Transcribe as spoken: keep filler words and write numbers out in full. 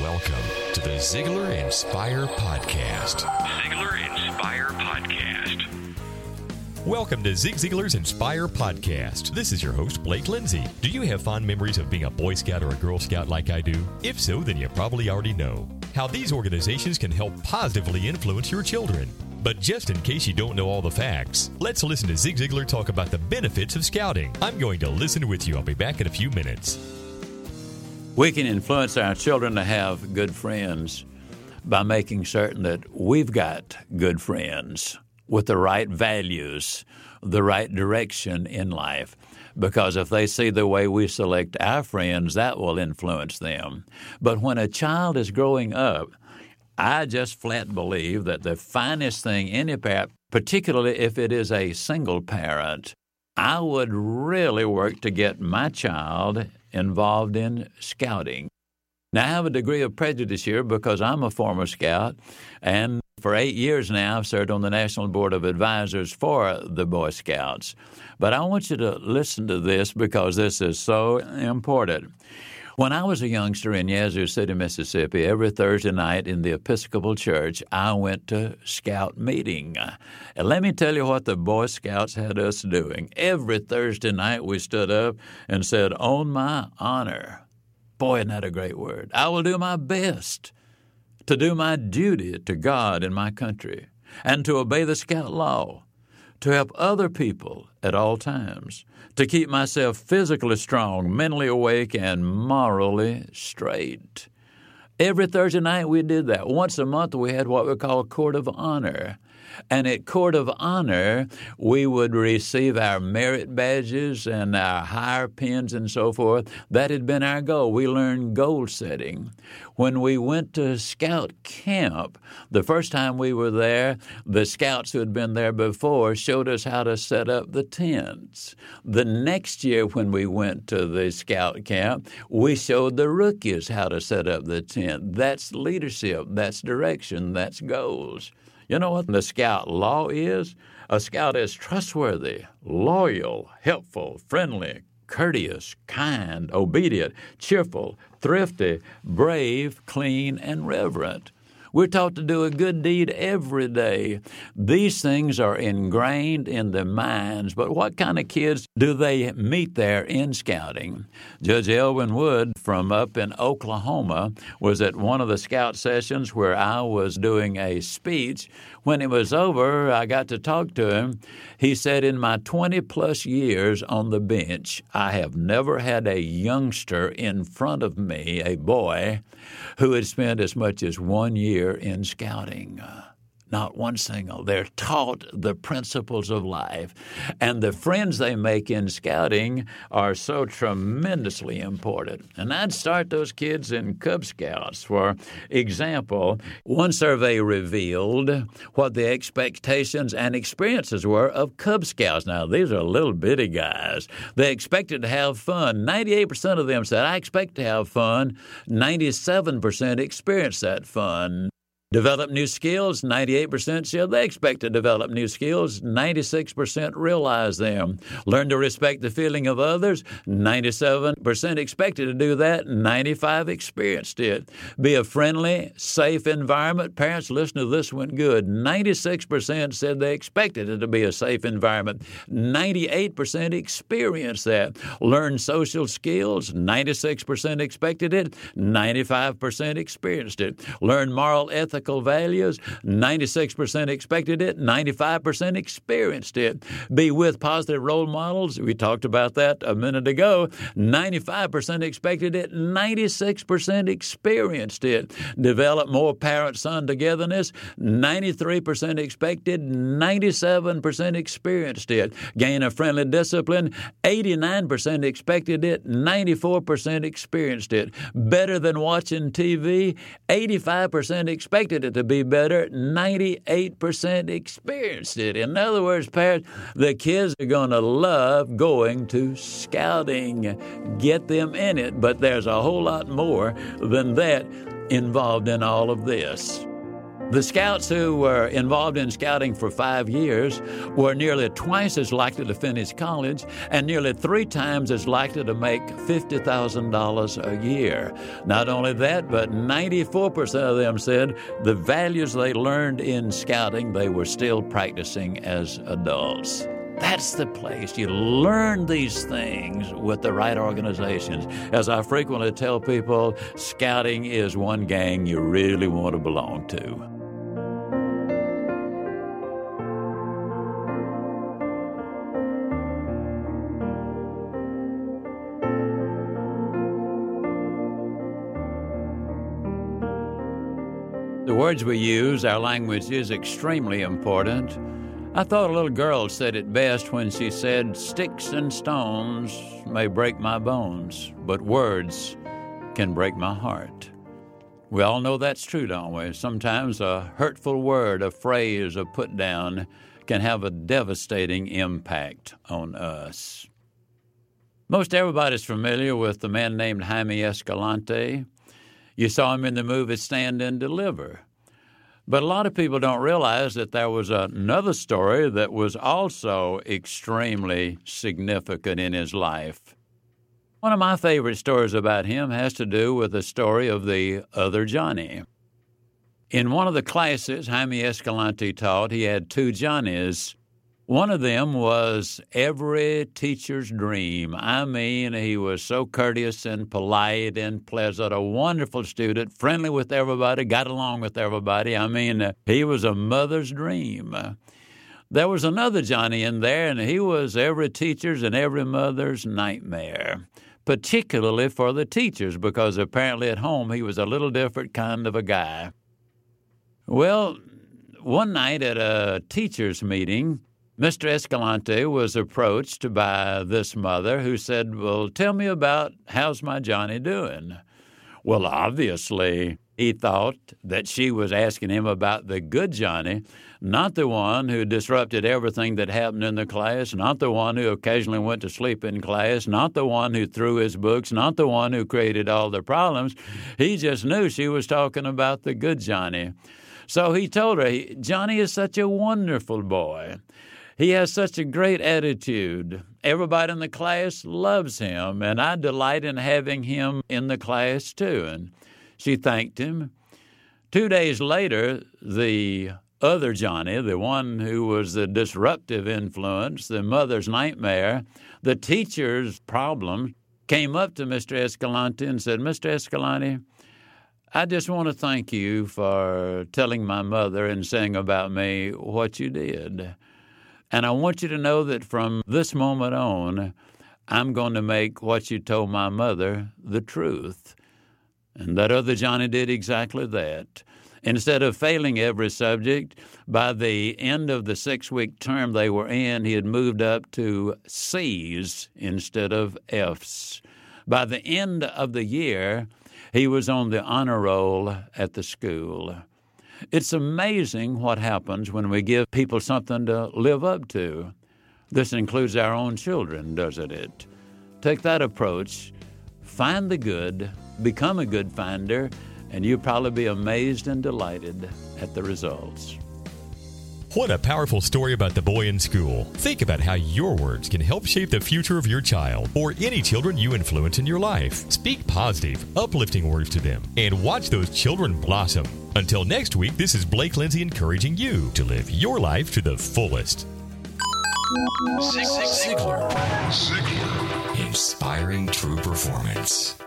welcome to the Ziglar Inspire Podcast. Ziglar Inspire Podcast. Welcome to Zig Ziglar's Inspire Podcast. This is your host, Blake Lindsay. Do you have fond memories of being a Boy Scout or a Girl Scout like I do? If so, then you probably already know how these organizations can help positively influence your children. But just in case you don't know all the facts, let's listen to Zig Ziglar talk about the benefits of scouting. I'm going to listen with you. I'll be back in a few minutes. We can influence our children to have good friends by making certain that we've got good friends with the right values, the right direction in life. Because if they see the way we select our friends, that will influence them. But when a child is growing up, I just flat believe that the finest thing any parent, particularly if it is a single parent, I would really work to get my child involved in scouting. Now, I have a degree of prejudice here because I'm a former scout, and for eight years now I've served on the National Board of Advisors for the Boy Scouts. But I want you to listen to this because this is so important. When I was a youngster in Yazoo City, Mississippi, every Thursday night in the Episcopal Church, I went to scout meeting. And let me tell you what the Boy Scouts had us doing. Every Thursday night we stood up and said, "On my honor." Boy, isn't that a great word? I will do my best to do my duty to God and my country and to obey the scout law, to help other people at all times, to keep myself physically strong, mentally awake, and morally straight. Every Thursday night we did that. Once a month we had what we call Court of Honor. And at Court of Honor, we would receive our merit badges and our higher pins and so forth. That had been our goal. We learned goal setting. When we went to scout camp, the first time we were there, the scouts who had been there before showed us how to set up the tents. The next year when we went to the scout camp, we showed the rookies how to set up the tent. That's leadership. That's direction. That's goals. You know what the scout law is? A scout is trustworthy, loyal, helpful, friendly, courteous, kind, obedient, cheerful, thrifty, brave, clean, and reverent. We're taught to do a good deed every day. These things are ingrained in their minds, but what kind of kids do they meet there in scouting? Judge Elwin Wood from up in Oklahoma was at one of the scout sessions where I was doing a speech. When it was over, I got to talk to him. He said, "In my twenty-plus years on the bench, I have never had a youngster in front of me, a boy, who had spent as much as one year in scouting." Not one single. They're taught the principles of life. And the friends they make in scouting are so tremendously important. And I'd start those kids in Cub Scouts. For example, one survey revealed what the expectations and experiences were of Cub Scouts. Now, these are little bitty guys. They expected to have fun. ninety-eight percent of them said, "I expect to have fun." ninety-seven percent experienced that fun. Develop new skills, ninety-eight percent said they expect to develop new skills, ninety-six percent realize them. Learn to respect the feeling of others, ninety-seven percent expected to do that, ninety-five percent experienced it. Be a friendly, safe environment. Parents, listen to this one good. ninety-six percent said they expected it to be a safe environment, ninety-eight percent experienced that. Learn social skills, ninety-six percent expected it, ninety-five percent experienced it. Learn moral ethics. Values, ninety-six percent expected it, ninety-five percent experienced it. Be with positive role models. We talked about that a minute ago. ninety-five percent expected it, ninety-six percent experienced it. Develop more parent-son togetherness, ninety-three percent expected, ninety-seven percent experienced it. Gain a friendly discipline, eighty-nine percent expected it, ninety-four percent experienced it. Better than watching T V, eighty-five percent expected Expected it to be better, ninety-eight percent experienced it. In other words, parents, the kids are going to love going to scouting. Get them in it, but there's a whole lot more than that involved in all of this. The Scouts who were involved in scouting for five years were nearly twice as likely to finish college and nearly three times as likely to make fifty thousand dollars a year. Not only that, but ninety-four percent of them said the values they learned in scouting, they were still practicing as adults. That's the place. You learn these things with the right organizations. As I frequently tell people, scouting is one gang you really want to belong to. The words we use, our language, is extremely important. I thought a little girl said it best when she said, "Sticks and stones may break my bones, but words can break my heart." We all know that's true, don't we? Sometimes a hurtful word, a phrase, a put-down can have a devastating impact on us. Most everybody's familiar with the man named Jaime Escalante. You saw him in the movie Stand and Deliver. But a lot of people don't realize that there was another story that was also extremely significant in his life. One of my favorite stories about him has to do with the story of the other Johnny. In one of the classes Jaime Escalante taught, he had two Johnnies. One of them was every teacher's dream. I mean, he was so courteous and polite and pleasant, a wonderful student, friendly with everybody, got along with everybody. I mean, he was a mother's dream. There was another Johnny in there, and he was every teacher's and every mother's nightmare, particularly for the teachers, because apparently at home he was a little different kind of a guy. Well, one night at a teacher's meeting, Mister Escalante was approached by this mother who said, "Well, tell me about how's my Johnny doing?" Well, obviously, he thought that she was asking him about the good Johnny, not the one who disrupted everything that happened in the class, not the one who occasionally went to sleep in class, not the one who threw his books, not the one who created all the problems. He just knew she was talking about the good Johnny. So he told her, "Johnny is such a wonderful boy. He has such a great attitude. Everybody in the class loves him, and I delight in having him in the class, too." And she thanked him. Two days later, the other Johnny, the one who was the disruptive influence, the mother's nightmare, the teacher's problem, came up to Mister Escalante and said, "Mister Escalante, I just want to thank you for telling my mother and saying about me what you did. And I want you to know that from this moment on, I'm going to make what you told my mother the truth." And that other Johnny did exactly that. Instead of failing every subject, by the end of the six-week term they were in, he had moved up to C's instead of F's. By the end of the year, he was on the honor roll at the school. It's amazing what happens when we give people something to live up to. This includes our own children, doesn't it? Take that approach, find the good, become a good finder, and you'll probably be amazed and delighted at the results. What a powerful story about the boy in school. Think about how your words can help shape the future of your child or any children you influence in your life. Speak positive, uplifting words to them and watch those children blossom. Until next week, this is Blake Lindsay encouraging you to live your life to the fullest. Zig Ziglar. Ziglar. Inspiring true performance.